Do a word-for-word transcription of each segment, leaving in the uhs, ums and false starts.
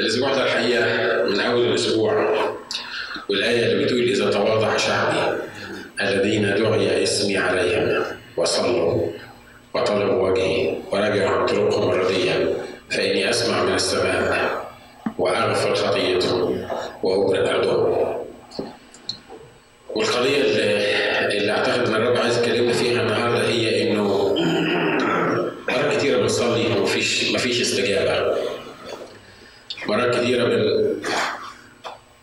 الاسبوع ده الحقيقه من اول الاسبوع والايه اللي بتقول اذا تواضع شعبي الذين دعي اسمي عليهم وصلوا وطلبوا وجهي ورجعوا عن طرقهم الرديئه فاني اسمع من السماء واغفر خطيئتهم وابرئ ارضهم. والقضيه اللي اعتقد ان الرب عايز يكلمنا فيها النهارده هي انه مرات كتيره بنصلي ومفيش مفيش استجابه. مرات كتيره بن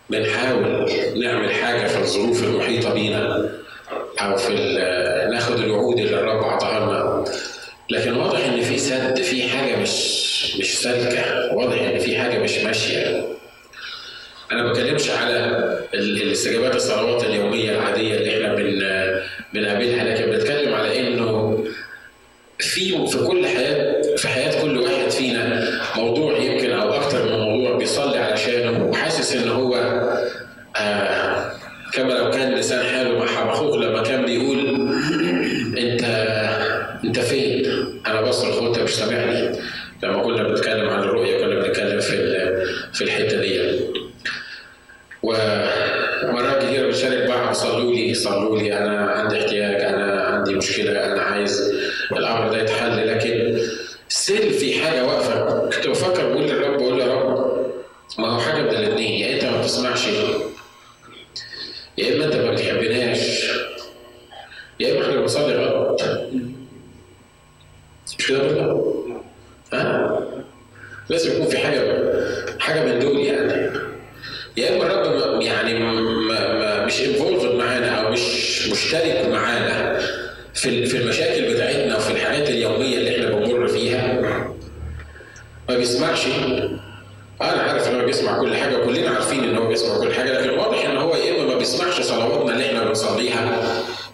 بنحاول نعمل حاجه في الظروف المحيطه بينا او في ناخد الوعود اللي الرب اعطاها لنا، لكن واضح ان في سد، في حاجه مش مش سالكه، واضح ان في حاجه مش ماشيه. أنا ما بتكلمش على الاستجابات الصلوات اليومية العادية اللي إحنا بن بنقابلها، لكن بنتكلم على إنه في في كل حياة في حياة كل واحد فينا موضوع يمكن أو أكتر من موضوع بيصلي علشانه وحاسس إن هو آه كما لو كان لسان حاله مع حبخوق لما كان بيقول أنت أنت فين؟ أنا بصرخ وأنت مش سامعني. لما كنا بنتكلم عن الرؤية كنا بنتكلم في في الحتة دي. ومرات كتير بشارك بعض صلوا لي صلوا لي انا عندي احتياج، انا عندي مشكله، انا عايز الامر ده يتحل، لكن سر في حاجه واقفه. كنت بفكر بقول للرب، بقول له يا رب ما هو حاجه من الاثنين، يا انت ما بتسمعش يا اما انت ما بتحبناش يا اما احنا بنصلي غلط. مش كده برضه؟ ها؟ لازم يكون في حاجه حاجه من دول يعني. يا اما الرب يعني مش انفولفد معانا او مش مشترك معانا في في المشاكل بتاعتنا وفي الحاجات اليوميه اللي احنا بنمر فيها، ما بيسمعش. انا عارف ان هو بيسمع كل حاجه وكلنا عارفين ان هو بيسمع كل حاجه، لكن واضح ان هو يا اما ما بيسمعش صلواتنا اللي احنا بنصليها،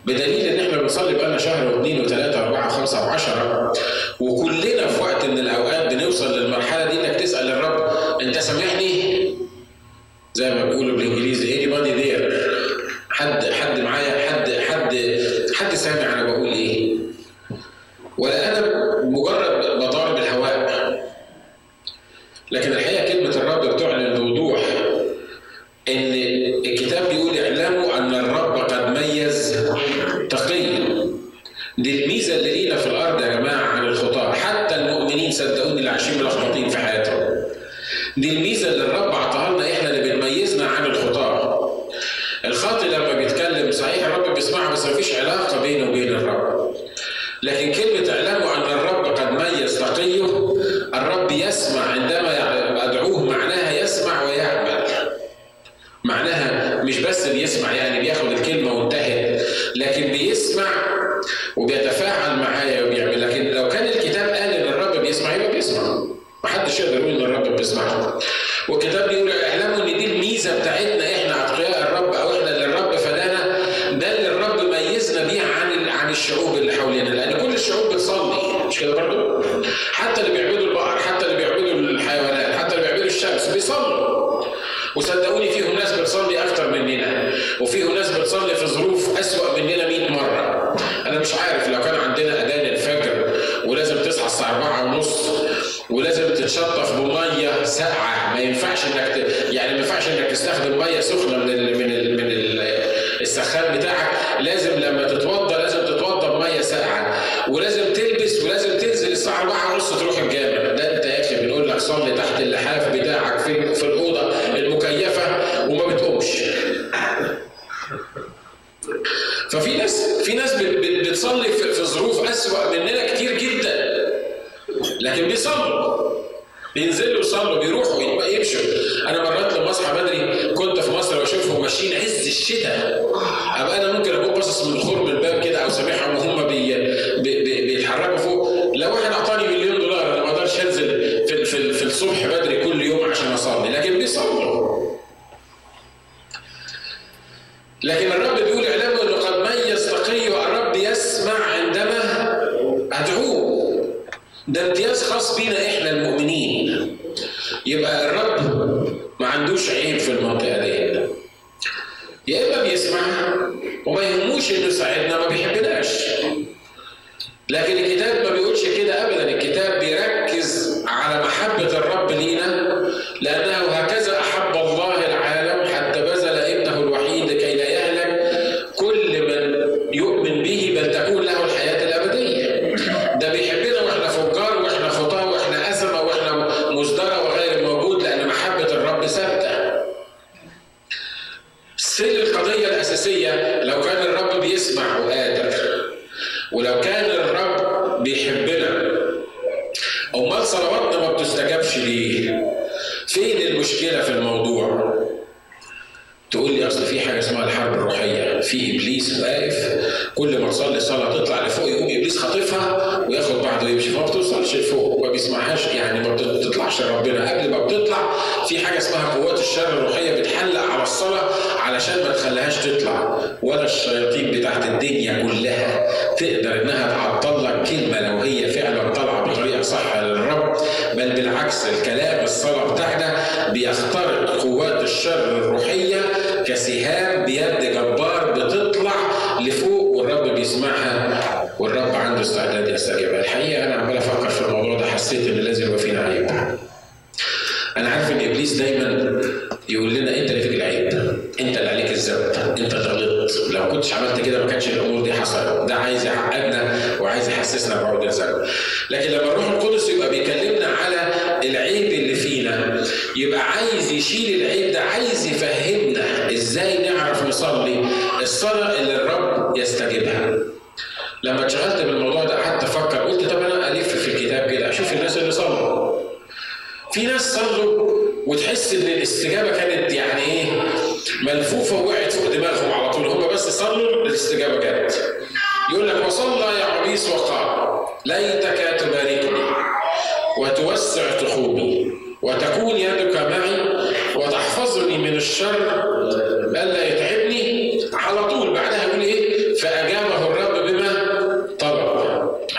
بدليل ان احنا بنصلي بقالنا شهر واثنين وثلاثه واربعه وخمسه وعشره، وكلنا في وقت من الاوقات بنوصل للمرحله دي انك تسال الرب انت سامعني؟ زي ما بيقولوا بالانجليزي anybody there، حد حد معايا، حد حد حد سامع انا بقول ايه؟ ولا انا مجرد بضارب الهواء؟ لكن الحقيقه كلمه الرب بتعلن بوضوح ان الكتاب بيقول اعلموا ان الرب قد ميز تقي. دي الميزه اللي لينا في الارض يا جماعه عن الخطاه، حتى المؤمنين صدقوني اللي عايشين ملخبطين في حياتهم. دي الميزه اللي الرب اعطاها لنا احنا اللي بتميزنا عن الخطاه. الخاطئ لما بيتكلم صحيح الرب بيسمعه بس مفيش علاقه بينه وبين الرب. لكن كلمه اعلموا ان الرب قد ميز تقيه، الرب يسمع عندما ادعوه، معناها يسمع ويعمل. معناها مش بس بيسمع يعني بياخد الكلمه وانتهت، لكن بيسمع وبيتفاعل معايا وبيعمل. لكن لو كان الكتاب قال ان الرب بيسمع يبقى بيسمع. محدش يقدر يقول ان الرب بيسمعنا. والكتاب بيقول اعلموا ان دي الميزه بتاعتنا احنا اتقياء الرب، او احنا اللي الرب فدانا، ده اللي الرب ميزنا بيه عن عن الشعوب اللي حوالينا، لان كل الشعوب بتصلي، مش كده برضه؟ حتى اللي بيعبدوا البقر، حتى اللي بيعبدوا الحيوانات، حتى اللي بيعبدوا الشمس بيصلوا. وصدقوني فيهم ناس بتصلي اكتر مننا، وفيهم ناس بتصلي في ظروف اسوأ مننا مئة مره. انا مش عارف لو كان عندنا اذان الفجر ولازم تصحى الساعه أربعة ونص ولازم تتشطف بميه ساقعه، ما ينفعش انك يعني ما ينفعش انك تستخدم ميه سخنه من ال من ال من ال السخان بتاعك، لازم لما تتوضى لازم تتوضى بميه ساقعه، ولازم تلبس، ولازم تنزل الساعه أربعة ونص تروح الجامع. ده انت يا اخي بنقول لك صلي تحت اللحاف بتاعك في في الاوضه المكيفه وما بتقومش. ففي ناس في ناس بتصلي في ظروف اسوأ مننا كتير جدا، لكن بيصلوا، بينزلوا يصلوا، بيروحوا يمشوا. انا مرات لما اصحى بدري كنت في مصر واشوفهم ماشيين عز الشتاء، ابقى انا ممكن اكون باصص من خرم الباب كده او سامعهم وهم بيتحركوا فوق. لو واحد اعطاني مليون دولار انا ما اقدرش انزل في, في, في الصبح بدري كل يوم عشان اصلي، لكن بيصلوا. لكن الرب بيقول اعلموا انه قد ميز تقي، الرب يسمع عندما ادعوه. ده امتياز خاص بينا احنا المؤمنين. يبقى الرب ما عندوش عيب في المنطقه دي، يا اما بيسمع وما يهموش انه يساعدنا ما بيحبناش. لكن الكتاب ما بيقولش كده ابدا، الكتاب بيركز على محبه الرب لينا لانها استجابش ليه؟ فين المشكلة في الموضوع؟ تقول لي أصل في حاجة اسمها الحرب الروحية، في إبليس واقف كل ما تصلي صلاة تطلع لفوق يقوم إبليس خاطفها وياخد بعضه ويمشي، فما بتوصلش لفوق وما بيسمعهاش، يعني ما بتطلعش لربنا. قبل ما بتطلع في حاجة اسمها قوات الشر الروحية بتحلق على الصلاة علشان ما تخليهاش تطلع، ولا الشياطين بتاعت الدنيا كلها تقدر إنها تعطل لك كلمة لو هي فعلا طالعة بطريقة صح للرب، بل بالعكس الكلام الصلاة بتاعتها بيخترق قوات الشر الروحية كسهام بيد جبار بتطلع لفوق والرب بيسمعها والرب عنده استعداد يستجيبها. الحقيقه انا عمال افكر في الموضوع ده، حسيت ان لازم يبقى فينا عيب. انا عارف ان ابليس دايما يقول لنا انت اللي فيك العيب، انت اللي عليك الذنب، انت اللي غلطت، لو كنتش عملت كده ما كانتش الامور دي حصلت، ده عايز يعقدنا وعايز يحسسنا بعود الذنب. لكن لما الروح القدس يبقى بيكلمنا على العيب اللي فينا يبقى عايز يشيل العيب ده، عايز يفهمنا ازاي نعرف نصلي الصلاه اللي الرب يستجيبها. لما اتشغلت بالموضوع ده قعدت افكر، قلت طب انا الف في الكتاب كده اشوف الناس اللي صلوا. في ناس صلوا وتحس ان الاستجابه كانت يعني ايه ملفوفه وقعت فوق دماغهم على طول، هم بس صلوا الاستجابه جت. يقول لك وصلى يا عبيس وقال ليتك تباركني وتوسع تخومي وتكون يدك معي وتحفظني من الشر ألا يتعبني. على طول بعدها يقول ايه؟ فأجابه الرب بما طلب.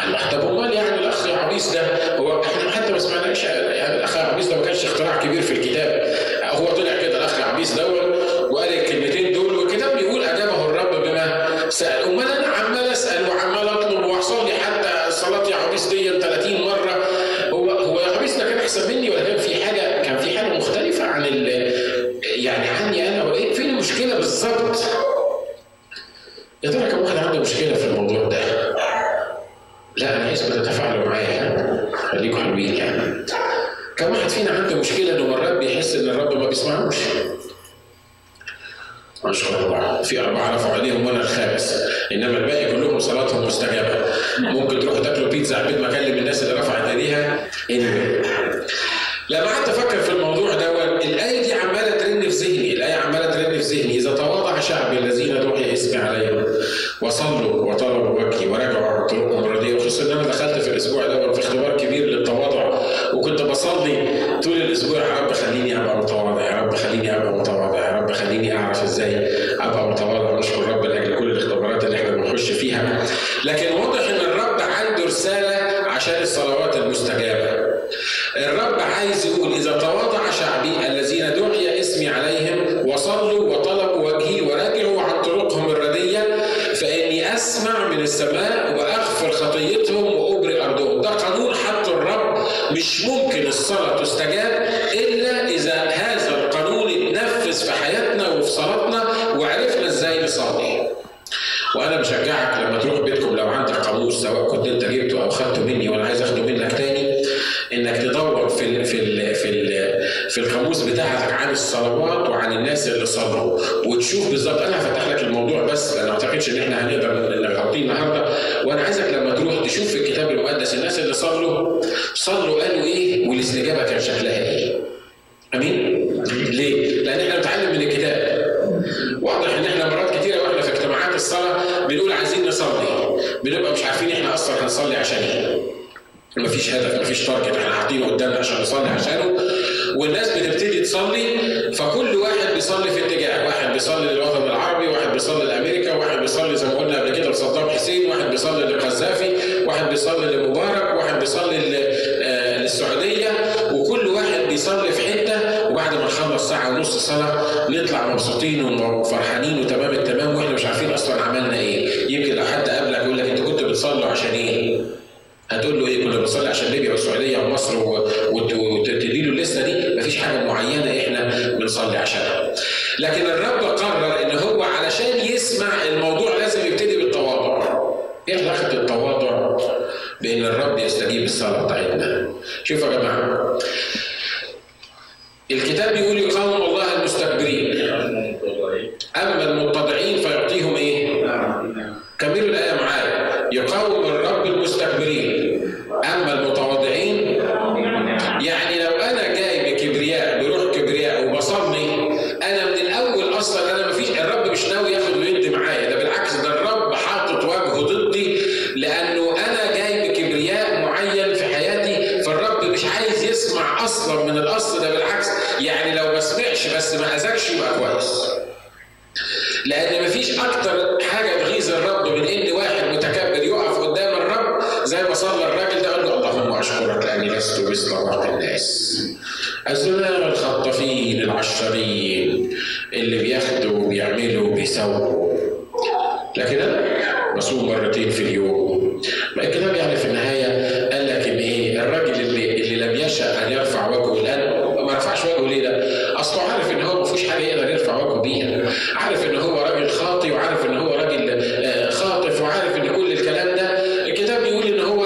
الله، طب امال يعني الأخ عبيس ده هو احنا حتى ما سمعناش، يعني الأخ عبيس ده ما كانش اختراع كبير في الكتاب، هو طلع كده الأخ عبيس دوت وقال الكلمتين دول والكتاب بيقول أجابه الرب بما سأل. امال انا عمال اسأل وعمال اطلب واحصل لي حتى صلاة يا عبيس دي ثلاثين مرة، أحسن مني ولا كان في حاجة كان في حاجة مختلفة عن ال يعني عني أنا وإيه؟ فين المشكلة بالظبط؟ يا ترى كم واحد عنده مشكلة في الموضوع ده؟ لا أنا عايزكم تتفاعلوا معايا، خليكم حلوين. يعني كم واحد فينا عنده مشكلة إنه مرات بيحس إن الرب ما بيسمعوش؟ ما شاء الله في أربعة رفعوا عليهم وأنا الخامس، إنما الباقي كلهم صلاتهم مستجابة. ممكن تروحوا تاكلوا بيتزا عبيد ما أكلم الناس اللي رفعت إيديها. لما قعدت أفكر في الموضوع ده الآية دي عمالة ترن في ذهني، الآية عمالة ترن في ذهني إذا تواضع شعبي الذين دعي اسمي عليهم وصلوا وطلبوا وجهي ورجعوا عن طرقهم الرديئة. خصوصا إن أنا دخلت في الأسبوع ده في اختبار كبير للتواضع، وكنت بصلي طول الأسبوع يا رب خليني أبقى متواضع، يا رب خليني أبقى متواضع، يا رب خليني أعرف إزاي أبقى متواضع. نشكر الرب لأجل كل الاختبارات اللي إحنا بنخش فيها، لكن واضح إن الرب عنده رسالة عشان الصلوات المستجابة. الرب عايز يقول إذا تواضع شعبي الذين دعي اسمي عليهم وصلوا وطلبوا وجهي ورجعوا عن طرقهم الردية فإني أسمع من السماء وأغفر خطيتهم وأبرئ أرضهم. ده قانون حط الرب، مش ممكن الصلاة تستجاب إلا إذا هذا القانون اتنفذ في حياتنا وفي صلاتنا وعرفنا إزاي نصلي. وأنا بشجعك لما تروح بيتكم لو عندك قاموس سواء كنت أنت جبته أو خدته مني وأنا عايز أخده منك تاني، انك تدور في ال في ال في ال في القاموس بتاعك عن الصلوات وعن الناس اللي صلوا وتشوف بالظبط. انا هفتح لك الموضوع بس انا ما اعتقدش ان احنا هنقدر نغطيه النهارده، وانا عايزك لما تروح تشوف في الكتاب المقدس الناس اللي صلوا صلوا قالوا ايه والاستجابه كان شكلها ايه. امين؟ ليه؟ لان احنا بنتعلم من الكتاب. واضح ان احنا مرات كتيره واحنا في اجتماعات الصلاه بنقول عايزين نصلي، بنبقى مش عارفين احنا اصلا هنصلي عشان ايه. مفيش هدف، مفيش تارجت احنا حاطينه قدامنا عشان نصلي عشانه، والناس بتبتدي تصلي فكل واحد بيصلي في اتجاه، واحد بيصلي للوطن العربي، واحد بيصلي لامريكا، واحد بيصلي زي ما قلنا قبل كده لصدام حسين، واحد بيصلي للقذافي، واحد بيصلي لمبارك، واحد بيصلي للسعوديه، وكل واحد بيصلي في حته. وبعد ما نخلص ساعه ونص صلاه نطلع مبسوطين وفرحانين وتمام التمام واحنا مش عارفين اصلا عملنا ايه. يمكن لو حد قابلك يقول لك انتوا كنتوا بتصلوا عشان ايه؟ هتقول له ايه؟ كنا بنصلي عشان ليبيا والسعوديه ومصر وتدي له اللسته دي، مفيش حاجه معينه احنا بنصلي عشانها. لكن الرب قرر ان هو علشان يسمع الموضوع لازم يبتدي بالتواضع. ايه علاقه التواضع بان الرب يستجيب الصلاه بتاعتنا؟ شوفوا يا جماعه الكتاب بيقول يقاوم الله المستكبرين اما المتضعين فيعطيهم ايه؟ كملوا الايه معايا. يقاوم الرب المستكبرين أما المتواضعين يعني اصلا من الاصل ده، بالعكس يعني لو ما سمعش بس ما اذاكش يبقى كويس. لان مفيش اكتر حاجه تغيظ الرب من ان واحد متكبر يقف قدام الرب زي ما صلى الراجل ده، قال له اللهم اشكرك لاني لست مثل باقي الناس، أذلال الخطافين العشرين اللي بياخدوا وبيعملوا وبيسووا، لكن انا بصوم مرتين في اليوم. ما الكلام يعني في النهايه قال لك ان ايه، الراجل اللي, اللي لم يشاء ان يرفع وجهه الان ما رفعش وجهه ليه ده؟ اصله عارف ان هو ما فيش حاجه يقدر يرفع وجهه بيها، عارف ان هو راجل خاطي وعارف ان هو راجل خاطف وعارف ان كل الكلام ده. الكتاب بيقول ان هو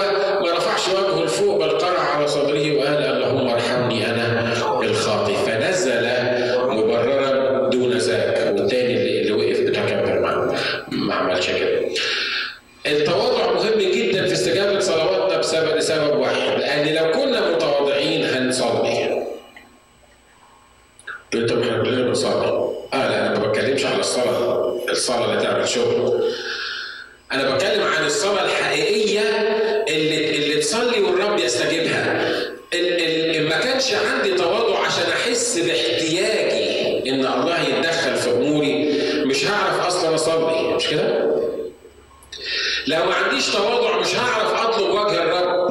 ما رفعش وجهه لفوق بل قرع على صدره وقال اللهم ارحمني انا الخاطي، فنزل مبررا دون ذاك. والتاني اللي, اللي وقف بتكبر معه ما عملش كده. التواضع مهم جدا في استجابه صلواتنا بسبب لسبب واحد، لان لو كنا متواضعين هنصلي. قلت لهم احنا كلنا بنصلي. اه لا انا ما بتكلمش على الصلاه، الصلاه اللي تعمل شغل. انا بتكلم عن الصلاه الحقيقيه اللي اللي تصلي والرب يستجيبها. اللي ما كانش عندي تواضع عشان احس باحتياجي ان الله يتدخل في اموري مش هعرف اصلا اصلي، مش كده؟ لو ما عنديش تواضع مش هعرف اطلب وجه الرب.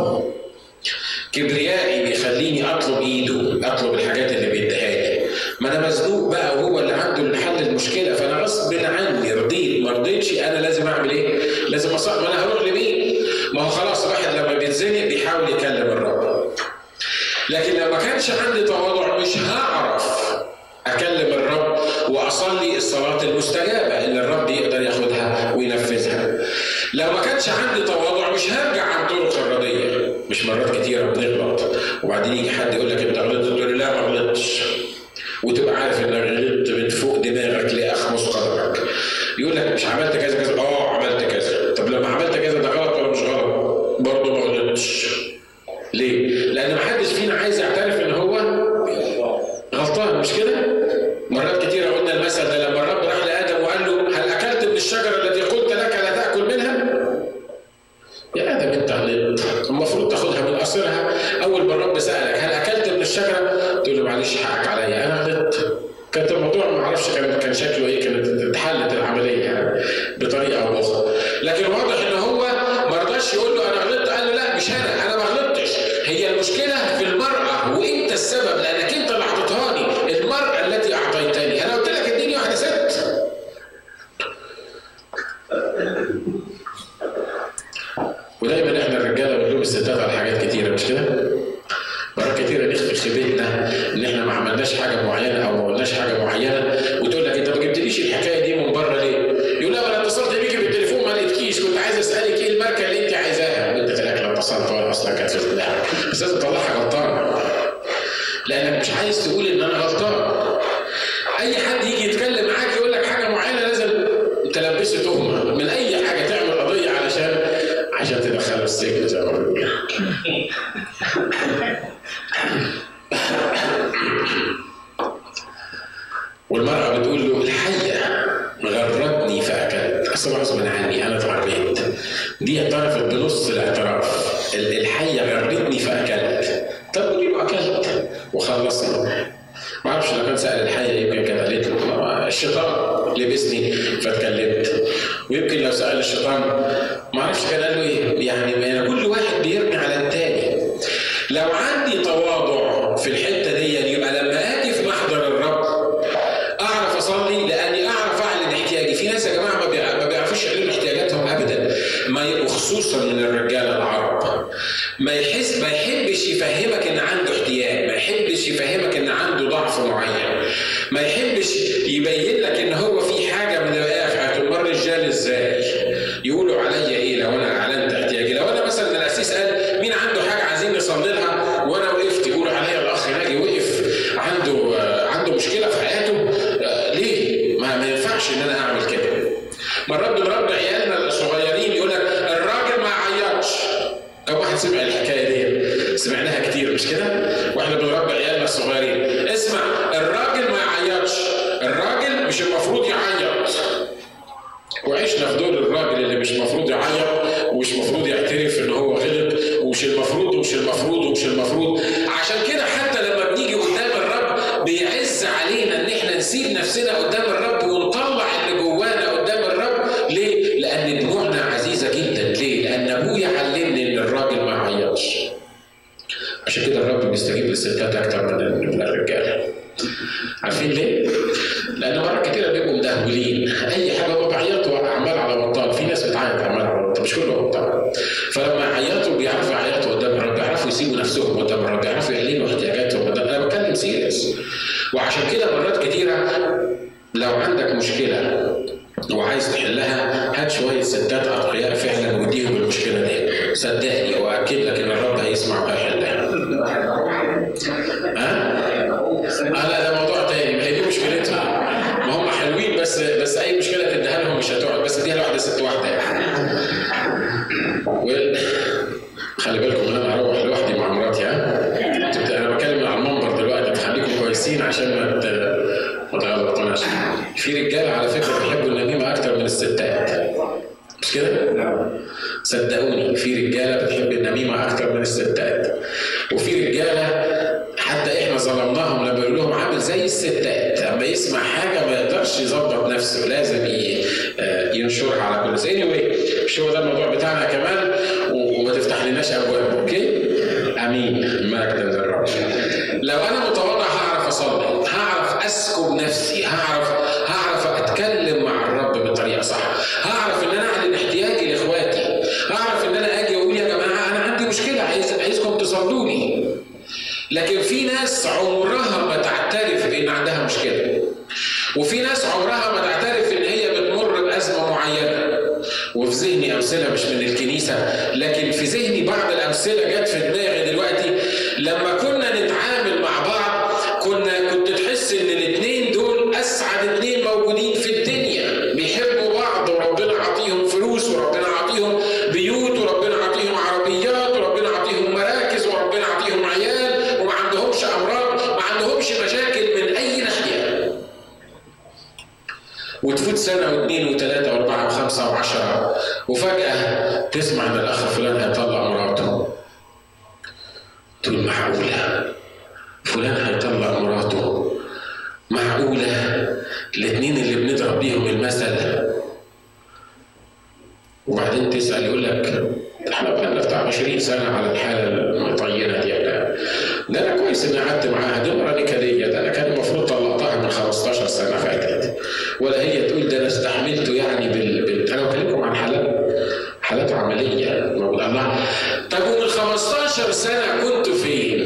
كبريائي بيخليني اطلب ايده، اطلب الحاجات اللي بيديها لي. ما انا مزنوق بقى وهو اللي عنده الحل المشكله، فانا غصب عني رضيت ما رضيتش انا لازم اعمل ايه؟ لازم اصلي. ما انا هروح لمين؟ ما هو خلاص الواحد لما بيتزنق بيحاول يكلم الرب. لكن لو ما كانش عندي تواضع مش هعرف اكلم الرب واصلي الصلاه المستجابه اللي الرب يقدر ياخدها وينفذها. لو ما كانش عندي تواضع مش هرجع عن طرق الرديه. مش مرات كتيره بنغلط وبعدين يجي حد يقول لك انت غلطت تقول لي لا ما غلطتش، وتبقى عارف انك غلطت من فوق دماغك لاخمص قدمك. يقول لك مش عملت كذا كذا، اه عملت كذا. طب لما عملت كذا ده غلط ولا مش غلط؟ برضه ما غلطتش. ليه؟ لان ما حدش فينا عايز يعترف ان هو غلطان، مش كده؟ مرات كتيره قلنا المثل ده لما الرب راح لادم وقال له هل اكلت من الشجره التي قلت لك لا تاكل منها؟ يا ادم انت غلطت، المفروض تاخدها من قصرها. اول ما الرب سالك هل اكلت من الشجره؟ تقول له معلش حقك عليا انا غلطت. كانت الموضوع ما اعرفش كان كان شكله ايه، كانت اتحلت العمليه يعني بطريقه او اخرى، لكن واضح ان هو ما رضاش يقول له انا غلطت، قال له لا مش انا، انا ما غلطتش، هي المشكله في المراه وانت السبب لانك انت اللي اعطيتهاني، المراه التي اعطيتني، انا قلت لك اديني واحده ست. ودايما احنا الرجاله بنلوم الستات على حاجات كتيره، مش كده؟ مرات كتيره نخفي خيبتنا ان احنا ما عملناش حاجه معينه او ما قلناش حاجه معينه، وتقول لك انت ما جبتليش الحكايه دي من بره ليه؟ يقول لها ما انا اتصلت بيكي بالتليفون ما لقيتكيش، كنت عايز اسالك ايه الماركه اللي انت عايزاها؟ وانت فاكر لما اتصلت ولا اصلا كانت في البدايه، بس لازم تطلعها غلطانه. لانك مش عايز تقول ان انا غلطان. اي حد يجي يتكلم معاك يقول لك حاجه معينه لازم تلبسه تهمه، من اي حاجه تعمل قضيه علشان عشان تدخله السجن زي ما بيقولوا. والمرأة بتقول له الحية غرتني فأكلت، أصل غصب عني أنا اتغريت. دي اعترفت بنص الاعتراف، الحية غرتني فأكلت. طب قولي له أكلت وخلصنا. ما اعرفش لو كان سأل الحية يمكن كان قالت له الشيطان لبسني فاتكلمت، ويمكن لو سأل الشيطان ما اعرفش كان قال له إيه، يعني كل واحد بيرمي على التاني. لو عندي تواضع في الحتة دي يبقى لما آتي في محضر الرب أعرف أصلي لأني أعرف أعلن احتياجي. في ناس يا جماعة ما بيعرفوش يعلنوا احتياجاتهم أبدا، ما وخصوصا من الرجالة العرب. ما يحس ما يحبش يفهمك إن عنده احتياج، ما يحبش يفهمك إن عنده ضعف معين، ما يحبش يبين لك إن هو في حاجة من الآخر. هتمر الرجال إزاي؟ يقولوا عليا إيه لو أنا أعلنت احتياجي؟ لو أنا مثلا الأسيس قال مين عنده حاجة عايزين نصلي لها وأنا وقفت، يقولوا عليا الأخ ناجي وقف عنده عنده مشكلة في حياته. ليه؟ ما, ما ينفعش إن أنا أعمل كده. مرات بنربي عيالنا الصغيرين يقول لك الراجل ما عيطش. لو واحد سمع الحكاية دي سمعناها كتير، مش كده؟ وإحنا بنربي عيالنا الصغيرين اسمع الراجل ما عيطش، الراجل مش المفروض يعيط. وعشنا في دور الراجل اللي مش المفروض يعيط ومش المفروض يعترف ان هو غلط ومش المفروض ومش المفروض ومش المفروض. عشان كده حتى لما نفسنا قدام الرب ونطلع اللي جوانا قدام الرب. ليه؟ لأن دموعنا عزيزة جدا. ليه؟ لأن أبويا علمني إن الراجل ما عيطش. عشان كده الرب بيستجيب للستات أكتر من الرجالة. عارفين ليه؟ لأن مرة كتير بيبقوا مدهولين، أي حاجة بعيطوا أعمال على بطال، في ناس بتعيط أعمال على بطال، مش كلهم طبعا. فلما عيطوا بيعرفوا يعيطوا قدام الرب، بيعرفوا يسيبوا نفسهم قدام الرب، بيعرفوا يعلنوا احتياجاتهم قدام. أنا بتكلم سيريس. وعشان كده مرات كتيرة لو عندك مشكلة وعايز تحلها هات شوية ستات أتقياء فعلا وديهم المشكلة دي، صدقني وأكد لك إن الرب هيسمع وهيحلها. ها؟ لا ده موضوع تاني، ما هي دي مشكلتها، ما هم حلوين بس بس أي مشكلة تديها لهم مش هتقعد، بس اديها لواحدة ست واحدة. خلي بالكم أنا هروح لوحدي مع مراتي. أنا بكلم على المنبر دلوقتي، بخليكم كويسين عشان ما تغلطوناش. في رجالة على فكرة بيحبوا النميمة أكتر من الستات، مش كده؟ صدقوني في رجالة بتحب النميمة أكتر من الستات، وفي رجالة حتى إحنا ظلمناهم لما يقول لهم عامل زي الستات، أما يسمع حاجة ما يقدرش يظبط نفسه، لازم ينشرها على كل زي. anyway مش هو ده الموضوع بتاعنا كمان، وما تفتح لناش أبواب. أوكي؟ أمين. مالك ده الرب. لو أنا متواضع هعرف أصلي، هعرف أسكب نفسي، هعرف هعرف أتكلم مع الرب بطريقة صح، هعرف إن أنا أعلن احتياجي لإخواتي، هعرف إن أنا أجي أقول يا جماعة أنا عندي مشكلة عايز عايزكم تصلوني. لكن في ناس عمرها ما تعترف إن عندها مشكلة، وفي ناس عمرها ما تعترف إن هي بتمر بأزمة معينة. وفي ذهني أمثلة مش من الكنيسة، لكن في ذهني بعض الأمثلة جت في دماغي دلوقتي. لما كنا نتعامل مع بعض كنا كنت تحس إن الاثنين دول أسعد اثنين موجودين في الدنيا، بيحبوا بعض وربنا عطيهم فلوس وربنا عطيهم بيوت وربنا عطيهم عربيات وربنا عطيهم مراكز وربنا عطيهم عيال، وما عندهمش أمراض، ما عندهمش مشاكل من أي ناحية. وتفوت سنة واثنين وثلاثة وأربعة وخمسة وعشرة وفجأة تسمع إن الأخ فلان هيطلق مراته. تقول معقولة فلان هيطلق مراته؟ معقولة الاثنين اللي بنضرب بيهم المثل؟ وبعدين تسأل يقول لك احنا بقالنا بتاع عشرين سنة على الحالة المطينة دي. ده أنا كويس إني قعدت معاها، دي مرة نكدية، ده أنا كان المفروض طلقتها من خمستاشر سنة فاتت، ولا هي تقول ده أنا استحملته يعني بال... بال... أنا بكلمكم عن حالات حالات عملية موجودة. الله طب ومن خمستاشر سنة كنت فين؟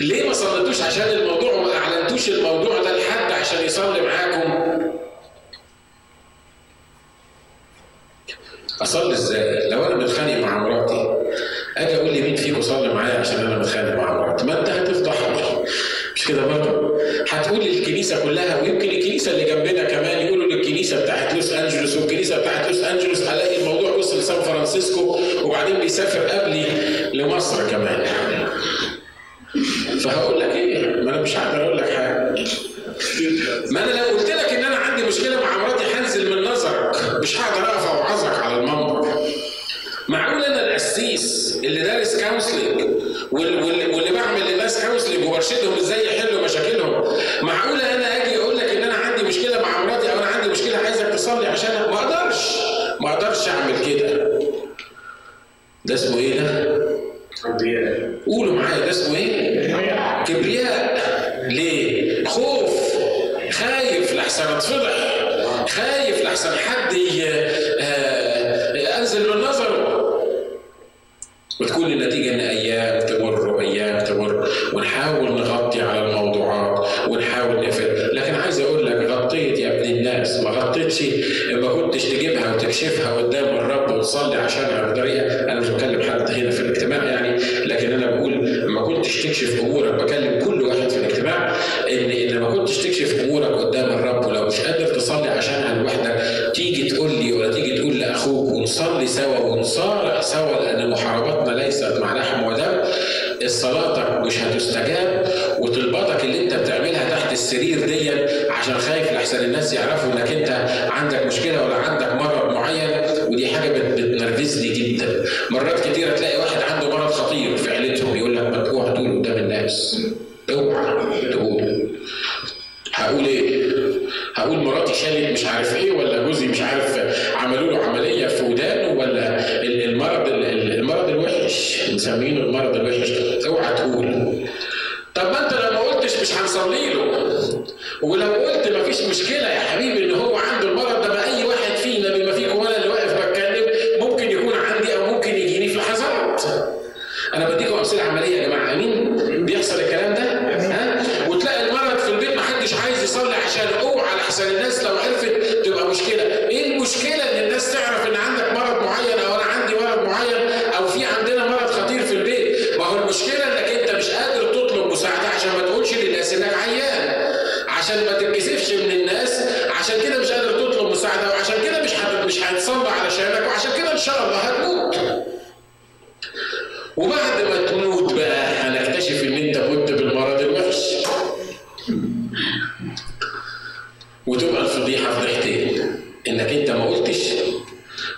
ليه ما صليتوش عشان الموضوع وما أعلنتوش الموضوع ده لحد عشان يصلي معاكم؟ أصلي إزاي؟ لو أنا متخانق مع مراتي أجي أقول لي مين فيكم صلي معايا عشان أنا متخانق مع مراتي؟ ما أنت هتفضحني، مش كده برضه؟ هتقول للكنيسة كلها، ويمكن الكنيسة اللي جنبنا كمان يقولوا للكنيسة بتاعت لوس أنجلوس، والكنيسة بتاعت لوس أنجلوس ألاقي الموضوع وصل سان فرانسيسكو وبعدين بيسافر قبلي لمصر كمان. فهقول لك إيه؟ ما أنا مش هقدر أقول لك حاجة. ما أنا لو قلت لك إن أنا عندي مشكلة مع مراتي هنزل من نظرك، مش هقدر أقف أوعظك على المنبر. معقول أنا الأسيس اللي دارس كونسلنج واللي بعمل للناس كونسلنج وبرشدهم إزاي يحلوا مشاكلهم، معقول أنا أجي أقول لك إن أنا عندي مشكلة مع مراتي أو أنا عندي مشكلة عايزك تصلي عشانها؟ ما أقدرش ما أقدرش أعمل كده. ده اسمه إيه ده؟ كبرياء. قولوا معايا ده اسمه إيه؟ كبرياء. كبرياء. ليه؟ خوف، خايف لحسن أتفضح، خايف لحسن حد أنزل من نظره. وتكون النتيجة إن أيام تمر وأيام تمر ونحاول نغطي على الموضوعات ونحاول نفهم. لكن عايز أقول لك غطيت يا ابن الناس، ما غطيتش ما كنتش تجيبها وتكشفها قدام الرب وتصلي عشانها بطريقة. أنا مش بكلم حد هنا في الاجتماع يعني، لكن أنا بقول ما كنتش تكشف أمورك، بكلم كل واحد في الاجتماع إن إن ما كنتش تكشف أمورك قدام الرب، ولو مش قادر تصلي عشانها لوحدك تيجي تقول لي ولا تيجي تقول لأخوك، ونصلي سوا ونصارع سوا، لأن محاربتنا ليست مع لحم ودم. صلاتك مش هتستجاب، وطلباتك اللي انت بتعملها تحت السرير دي عشان خايف لحسن الناس يعرفوا انك انت عندك مشكله ولا عندك مرض معين، ودي حاجه بتنرفزني جدا. مرات كتيره تلاقي واحد عنده مرض خطير في عيلتهم يقول لك ما اوعى تقول قدام الناس، اوعى تقول. هقول ايه؟ شالت مش عارف ايه، ولا جوزي مش عارف عملوا له عمليه في ودانه، ولا المرض المرض الوحش مسمينه المرض الوحش. اوعى تقول طب ما انت لو ما قلتش مش هنصلي له، ولو قلت مفيش مشكله يا حبيبي ان هو عنده المرض ده، ما اي واحد فينا بما فيكم وانا اللي واقف بتكلم ممكن يكون عندي او ممكن يجيني في لحظات. انا بديكم امثله عمليه يا جماعه، امين؟ بيحصل الكلام ده؟ ها؟ وتلاقي المرض في البيت محدش عايز يصلي عشان اوعى، علشان الناس لو عرفت تبقى مشكله. ايه المشكله ان الناس تعرف ان عندك مرض معين او انا عندي مرض معين او في عندنا مرض خطير في البيت؟ ما هو المشكله انك انت مش قادر تطلب مساعده عشان ما تقولش للناس انك عيان، عشان ما تتكسفش من الناس، عشان كده مش قادر تطلب مساعده، وعشان كده مش مش هيتصلى علشانك، وعشان كده ان شاء الله هتموت. وبعد ما تموت بقى هنكتشف ان انت مت بالمرض الوحش، وتبقى الفضيحه فضيحتين، انك انت ما قلتش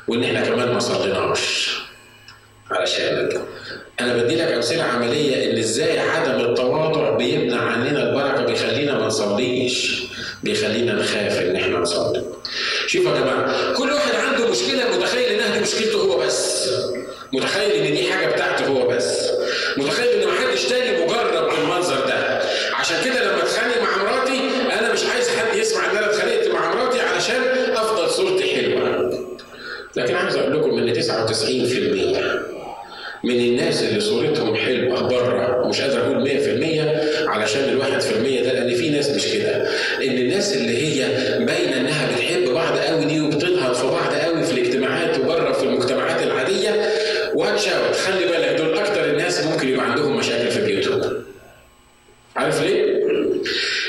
وان احنا كمان ما صليناش علشانك. انا بدي لك امثله عمليه ان ازاي عدم التواضع بيمنع عننا البركه، بيخلينا ما نصليش، بيخلينا نخاف ان احنا نصلي. شوفوا يا جماعه، كل واحد عنده مشكله متخيل انها دي مشكلته هو بس، متخيل ان دي حاجه بتاعته هو بس، متخيل ان محدش تاني مجرب بالمنظر ده. عشان كده لما اتخانق مع مراتي انا مش عايز حد يسمع ان انا اتخانقت مع مراتي علشان افضل صورتي حلوه. لكن عايز اقول لكم ان تسعة وتسعين بالمية من الناس اللي صورتهم حلوه بره، ومش قادر اقول مية بالمية علشان الواحد في المية ده، لان في ناس مش كده، ان الناس اللي هي باينه انها بتحب بعض قوي دي وبتنهض في بعض قوي في الاجتماعات وبره في المجتمعات العاديه، واتش اوت، خلي بالك دول اكتر الناس ممكن يبقى عندهم مشاكل في بيوتهم. عارف ليه؟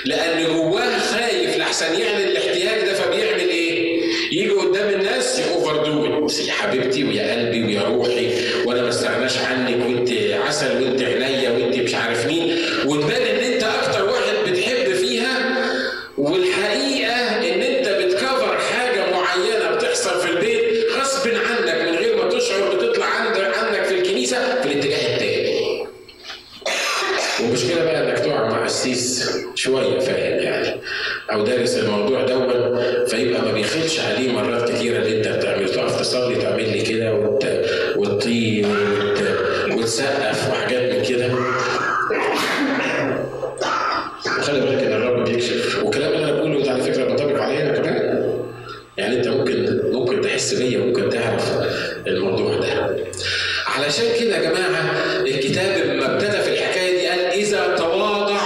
لان جواه خايف لحسن يعمل الاحتياج ده، فبيعمل ايه؟ يجي قدام الناس اوفر دوت، يا حبيبتي ويا قلبي ويا روحي وانا ما استغناش عنك، وانت عسل وانت عينيا وانت مش عارف مين، وتبان ان انت اكتر واحد بتحب فيها، والحقيقه ان انت بتكفر حاجه معينه بتحصل في البيت غصب عنك من غير ما تشعر، بتطلع عنك في الكنيسه في الاتجاه التاني. والمشكله بقى انك تقع مع قسيس شويه فاهم يعني، او دارس الموضوع دوت، فيبقى ما بيخلش عليه مرات كتيره اللي انت بتعمل، تقف تصلي تعمل لي كده وتطير وتسقف وحاجات من كده. وخلي بالك ان الرب بيكشف، والكلام اللي انا بقوله ده على فكره منطبق عليا انا كمان، يعني انت ممكن ممكن تحس بيا وممكن تعرف الموضوع ده. علشان كده يا جماعه الكتاب لما ابتدى في الحكايه دي قال اذا تواضع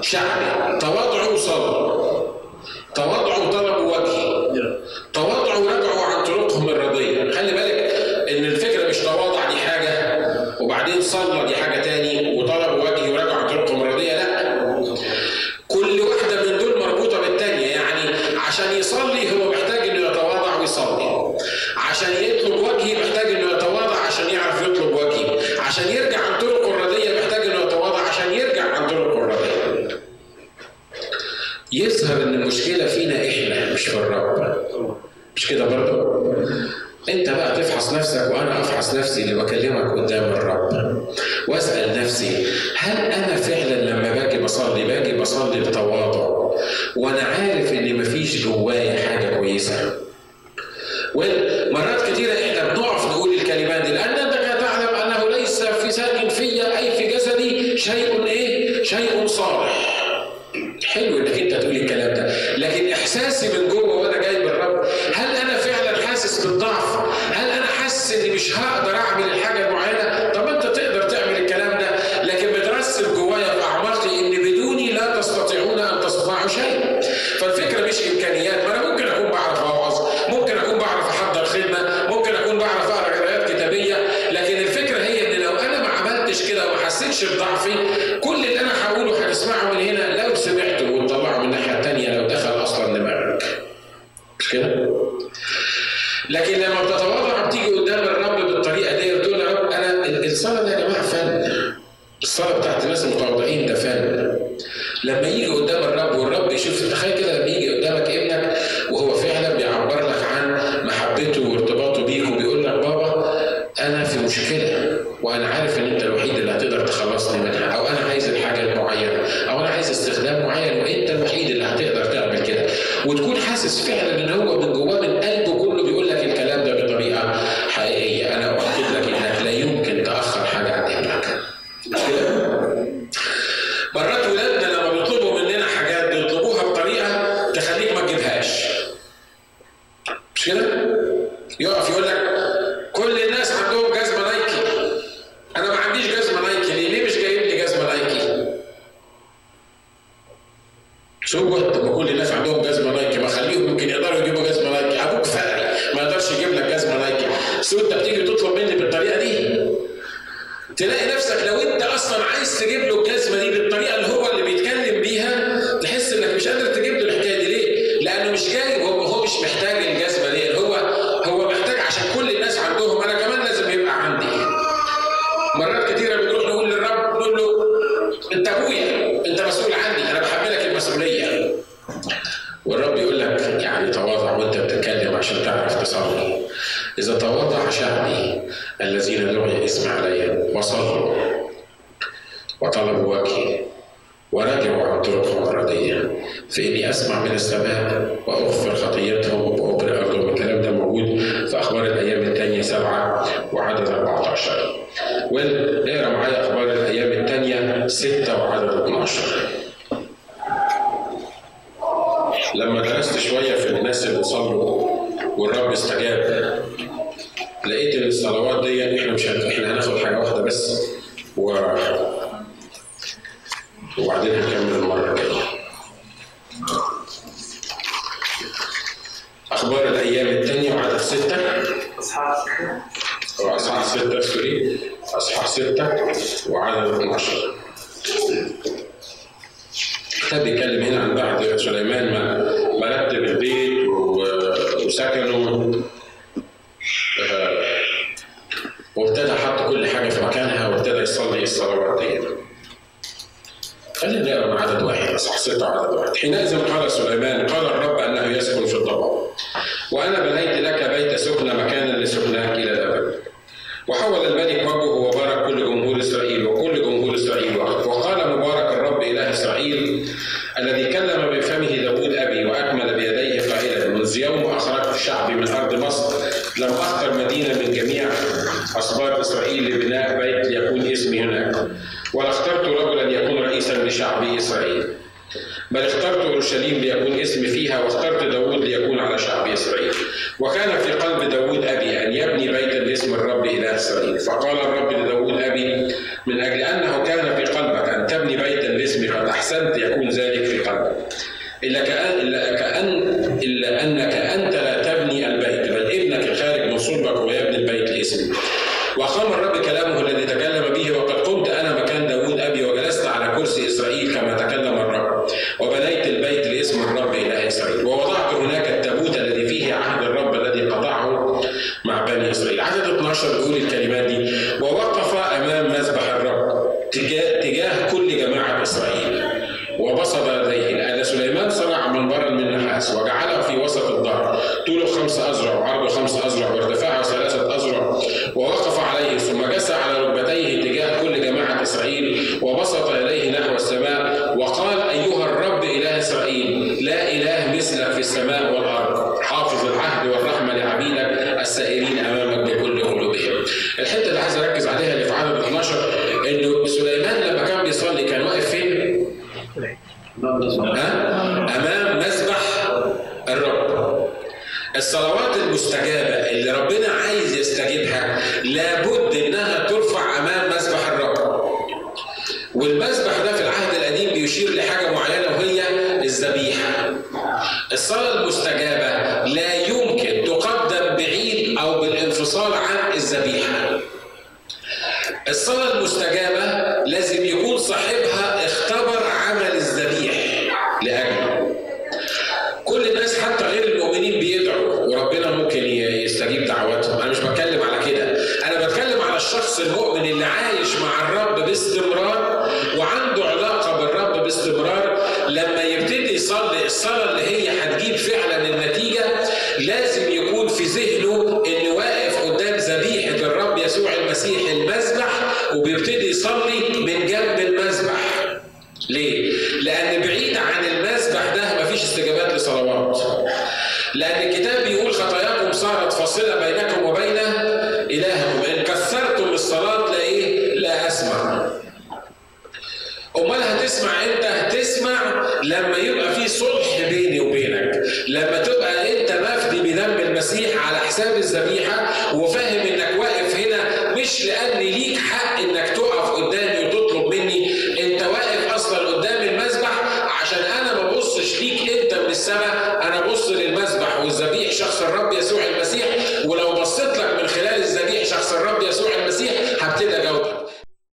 شعبي، تواضعوا وصلوا، تواضعوا وطلبوا وجهي، تواضعوا ورجعوا عن طرقهم الرضيه. خلي بالك ان الفكره مش تواضع دي حاجه وبعدين صلى دي حاجه تاني، وطلبوا وجهي ورجعوا عن طرقهم الرضيه لا، كل واحده من دول مربوطه بالتانيه. يعني عشان يصلي هو محتاج انه يتواضع ويصلي، عشان يطلب وجهي محتاج انه يتواضع عشان يعرف يطلب وجهي، عشان يرجع عن طرقه الرضيه محتاج انه يتواضع عشان يرجع عن طرقه الرضيه. يظهر ان المشكله فينا احنا مش في الرب، مش كده برضه؟ انت بقى تفحص نفسك وانا افحص نفسي اللي بكلمك قدام الرب، واسال نفسي هل انا فعلا لما باجي بصلي باجي بصلي بتواضع وانا عارف ان مفيش جوايا حاجه كويسه؟ ومرات كتيره احنا بنقف نقول الكلمات دي، لان انت تعلم انه ليس في ساكن فيا اي في جسدي شيء ايه؟ شيء صالح. حلو انك انت تقول الكلام ده، لكن احساسي من جوه وانا جاي بالرب هل انا فعلا حاسس بالضعف؟ هل انا حاسس اني مش هقدر اعمل الحاجه المعينه؟ طب انت تقدر تعمل الكلام ده، لكن بترسم جوايا في اعماقي ان بدوني لا تستطيعون ان تصنعوا شيء. فالفكره مش امكانيات، ما انا ممكن اكون بعرف اوعظ، ممكن اكون بعرف احضر خدمه، ممكن اكون بعرف اقرا قراءات كتابيه، لكن الفكره هي ان لو انا ما عملتش كده وما حسيتش بضعفي كل اللي انا هقوله هتسمعه من هنا لو سمعته وتطلعه من الناحيه الثانيه لو دخل اصلا دماغك. شوت ما كل الناس عندهم جزمه نايكي، ما خليهم يمكن يقدروا يجيبوا جزمه نايكي، ابوك فقري ما يقدرش يجيب لك جزمه نايكي. سو انت بتيجي تطلب مني بالطريقه دي، تلاقي نفسك لو انت اصلا عايز تجيب له الجزمه دي بالطريقه اللي هو اللي بيتكلم بيها تحس انك مش قادر تجيب له الحكايه دي. ليه؟ لانه مش جاي، هو هو مش محتاج الجزمه دي، هو هو محتاج عشان كل الناس عندهم، انا كمان لازم يبقى عندي. مرات كتيره بنروح نقول للرب، نقول له انت ابويا، انت مسؤول عني، انا بحملك المسؤوليه. والرب يقول لك يعني تواضع وانت بتتكلم عشان تعرف تصلي. اذا تواضع شعبي الذين دعي اسم علي وصلوا وطلبوا وجهي ورجعوا عن طرقهم الرديه فاني اسمع من السماء واغفر خطيتهم وابرئ ارضهم. الكلام ده موجود في اخبار الايام الثانيه سبعه وعدد أربعة عشر. واقرا معايا اخبار الايام الثانيه سته وعدد اثنا عشر. لما درست شويه في الناس اللي صلوا والرب استجاب لقيت ان الصلوات دي احنا مش احنا هناخد حاجه واحده بس و... وبعدين هنكمل المره الجايه. اخبار الايام الثانيه وعدد سته اصحاح سته اصحاح سته سوري اصحاح سته وعدد اثنا عشر. الكتاب بيتكلم هنا عن بعد سليمان ما رتب البيت وسكنه وابتدى حط كل حاجه في مكانها وابتدى يصلي الصلوات دي. خلينا نقرا عدد واحد اصحاح ستة عدد واحد. حينئذ قال سليمان قال الرب انه يسكن في الضباب وانا بنيت لك بيت سكنى مكانا لسكناك الى الابد. وحول الملك وجهه وبارك كل جمهور اسرائيل وكل جمهور اسرائيل وقف. وقال مبارك الرب اله اسرائيل الذي كلم بفمه داود ابي واكمل بيديه قائلا منذ يوم اخرجت شعبي من ارض مصر لم اختر مدينه من جميع اسباط اسرائيل لبناء بيت ليكون اسمي هناك ولا اخترت رجلا يكون رئيسا لشعبي اسرائيل بل اخترت اورشليم ليكون اسمي فيها واخترت داود ليكون على شعب اسرائيل. وكان في قلب داود ابي ان يبني بيتا لاسم الرب اله اسرائيل. فقال الرب لداود ابي من اجل انه كان في قلبك ان تبني بيتا لاسمي قد احسنت يكون ذلك في قلبك الا كأن الا كأن الا انك انت لا تبني البيت بل ابنك الخارج من صلبك ويبني البيت لاسمي. وأقام الرب كلامه الذي تكلم به وقد قمت انا مكان داود ابي وجلست على كرسي اسرائيل كما تكلم الرب وبنيت البيت لاسم الرب اله اسرائيل ووضعت هناك التابوت الذي فيه عهد الرب الذي قطعه مع بني اسرائيل. عدد اثنا عشر بيقول الكلمات دي. ووقف امام مذبح الرب تجاه, تجاه كل جماعه اسرائيل وبسط يديه. آن سليمان صنع منبرا من نحاس وجعله في وسط الدار طوله خمس أذرع وعرضه خمس أذرع وارتفاعه ثلاثة أذرع ووقف عليه ثم جس على ركبتيه تجاه كل جماعة إسرائيل وبسط إليه نحو السماء وقال أيها الرب إله إسرائيل لا إله مثلك في السماء والأرض حافظ العهد والرحمة لعبيدك السائرين أمامك بكل قلوبهم. الحتة اللي عايز أركز عليها اللي في عدد اثنا عشر إنه سليمان لما كان بيصلي كان واقف فين؟ أمام مسبح الرب. الصلوات المستجابة اللي ربنا عايز يستجيبها لابد إنها ترفع أمام مسبح الرب. والمسبح ده في العهد القديم بيشير لحاجة معينة وهي الذبيحة. الصلاة المستجابة لا يمكن تقدم بعيد أو بالانفصال عن الذبيحة. الصلاة المستجابة لازم يكون صاحبها اختبر عمل الذبيح لأجله. كل الناس حتى غير المؤمنين بيدعوا وربنا ممكن يستجيب دعواتهم، أنا مش بتكلم على كده، أنا بتكلم على الشخص المؤمن اللي عايش مع الرب باستمرار وعنده علاقة بالرب باستمرار. لما يبتدي يصلي الصلاة اللي هي هتجيب فعلا النتيجة لازم يكون في ذهنه إنه واقف قدام ذبيحة الرب يسوع المسيح المذبح وبيبتدي يصلي من جنب المذبح. ليه؟ لأن بعيد عن المذبح ده مفيش استجابات لصلوات. لأن الكتاب بيقول خطاياكم صارت فاصلة بينكم وبين إلهكم إن كثرتم الصلاة لا إيه؟ لا أسمع. أمال هتسمع أنت؟ هتسمع لما يبقى في صلح بيني وبينك، لما تبقى أنت مفدي بذنب المسيح على حساب الذبيحة وفاهم